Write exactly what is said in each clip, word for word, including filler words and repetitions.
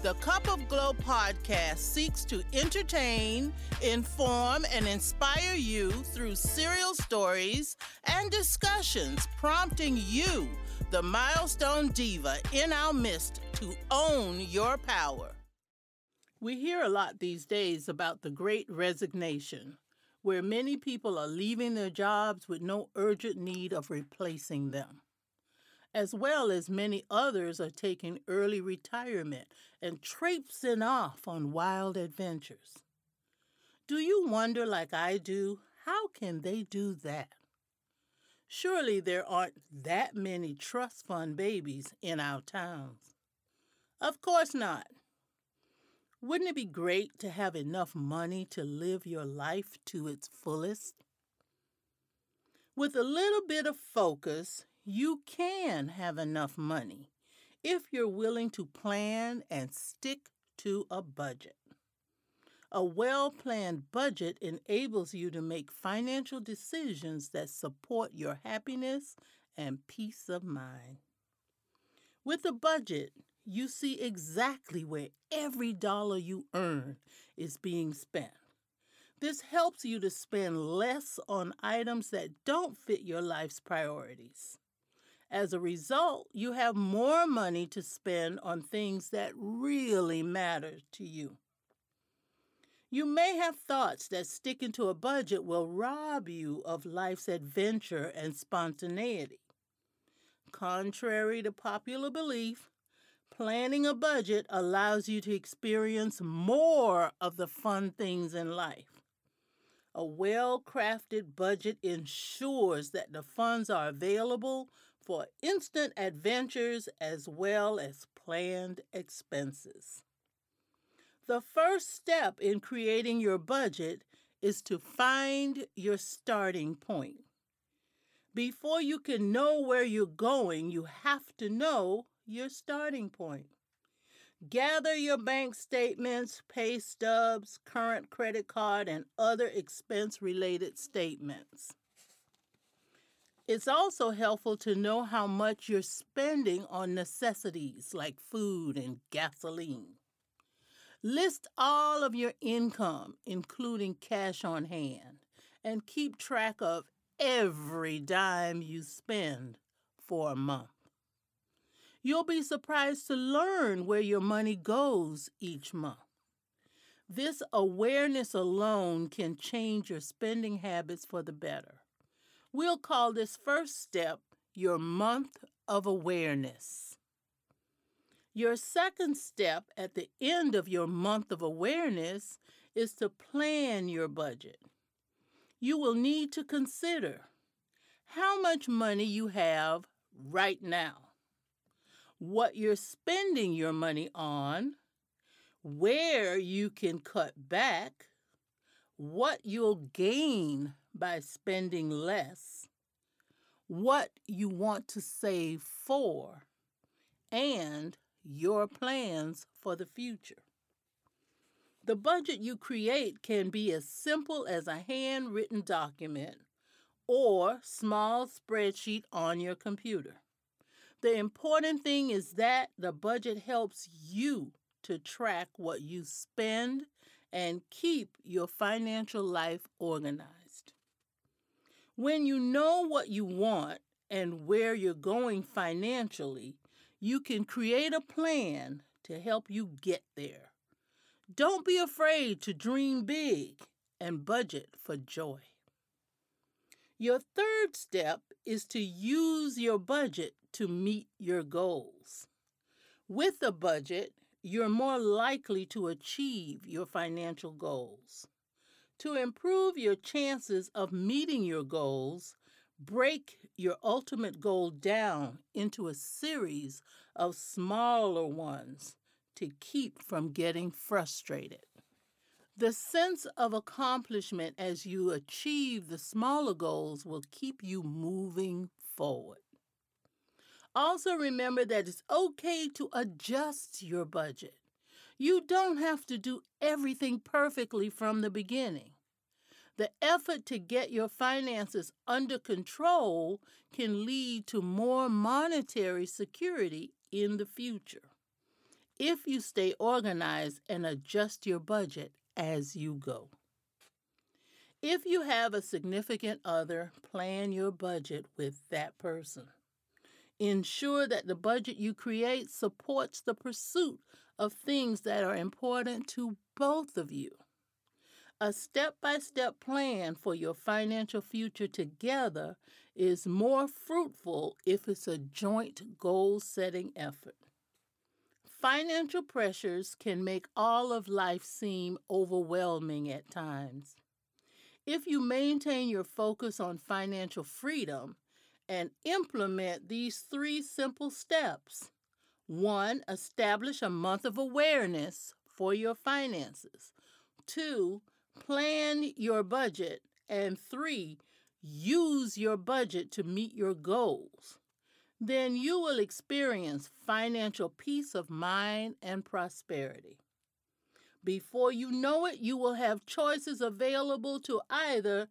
The Cup of Glo podcast seeks to entertain, inform, and inspire you through serial stories and discussions, prompting you, the milestone diva in our midst, to own your power. We hear a lot these days about the Great Resignation, where many people are leaving their jobs with no urgent need of replacing them, as well as many others are taking early retirement and traipsing off on wild adventures. Do you wonder, like I do, how can they do that? Surely there aren't that many trust fund babies in our towns. Of course not. Wouldn't it be great to have enough money to live your life to its fullest? With a little bit of focus, you can have enough money if you're willing to plan and stick to a budget. A well-planned budget enables you to make financial decisions that support your happiness and peace of mind. With a budget, you see exactly where every dollar you earn is being spent. This helps you to spend less on items that don't fit your life's priorities. As a result, you have more money to spend on things that really matter to you. You may have thoughts that sticking to a budget will rob you of life's adventure and spontaneity. Contrary to popular belief, planning a budget allows you to experience more of the fun things in life. A well-crafted budget ensures that the funds are available for instant adventures as well as planned expenses. The first step in creating your budget is to find your starting point. Before you can know where you're going, you have to know your starting point. Gather your bank statements, pay stubs, current credit card, and other expense-related statements. It's also helpful to know how much you're spending on necessities like food and gasoline. List all of your income, including cash on hand, and keep track of every dime you spend for a month. You'll be surprised to learn where your money goes each month. This awareness alone can change your spending habits for the better. We'll call this first step your month of awareness. Your second step at the end of your month of awareness is to plan your budget. You will need to consider how much money you have right now, what you're spending your money on, where you can cut back, what you'll gain by spending less, what you want to save for, and your plans for the future. The budget you create can be as simple as a handwritten document or small spreadsheet on your computer. The important thing is that the budget helps you to track what you spend and keep your financial life organized. When you know what you want and where you're going financially, you can create a plan to help you get there. Don't be afraid to dream big and budget for joy. Your third step is to use your budget to meet your goals. With a budget, you're more likely to achieve your financial goals. To improve your chances of meeting your goals, break your ultimate goal down into a series of smaller ones to keep from getting frustrated. The sense of accomplishment as you achieve the smaller goals will keep you moving forward. Also remember that it's okay to adjust your budget. You don't have to do everything perfectly from the beginning. The effort to get your finances under control can lead to more monetary security in the future if you stay organized and adjust your budget as you go. If you have a significant other, plan your budget with that person. Ensure that the budget you create supports the pursuit of things that are important to both of you. A step-by-step plan for your financial future together is more fruitful if it's a joint goal-setting effort. Financial pressures can make all of life seem overwhelming at times. If you maintain your focus on financial freedom, and implement these three simple steps. One, establish a month of awareness for your finances. Two, plan your budget. And three, use your budget to meet your goals. Then you will experience financial peace of mind and prosperity. Before you know it, you will have choices available to either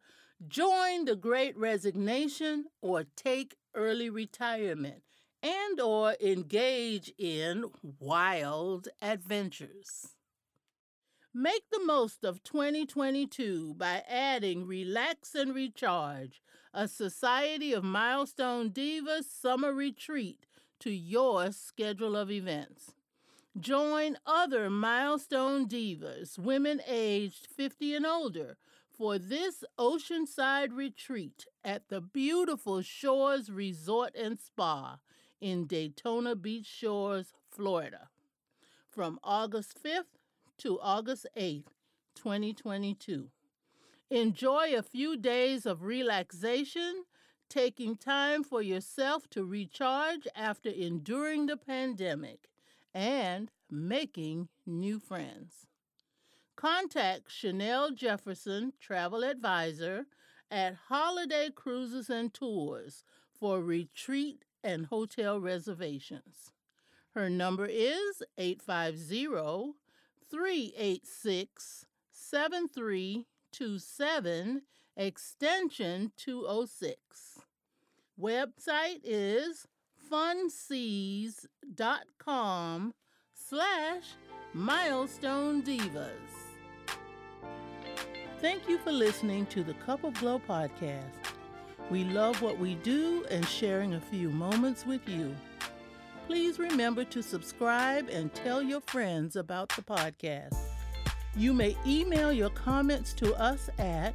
join the Great Resignation or take early retirement and or engage in wild adventures. Make the most of twenty twenty-two by adding Relax and Recharge, a Society of Milestone Divas summer retreat to your schedule of events. Join other Milestone Divas, women aged fifty and older, for this oceanside retreat at the beautiful Shores Resort and Spa in Daytona Beach Shores, Florida, from August fifth to August eighth, twenty twenty-two. Enjoy a few days of relaxation, taking time for yourself to recharge after enduring the pandemic and making new friends. Contact Chynell Jefferson, Travel Advisor, at Holiday Cruises and Tours for retreat and hotel reservations. Her number is eight five zero, three eight six, seven three two seven, extension two oh six. Website is funseas dot com slash milestone divas. Thank you for listening to the Cup of Glo podcast. We love what we do and sharing a few moments with you. Please remember to subscribe and tell your friends about the podcast. You may email your comments to us at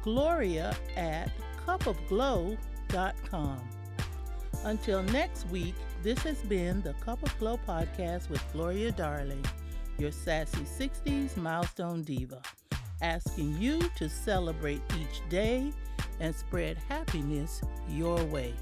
gloria at cup of glo dot com. Until next week, this has been the Cup of Glo podcast with Gloria Darling, your sassy sixties milestone diva, asking you to celebrate each day and spread happiness your way.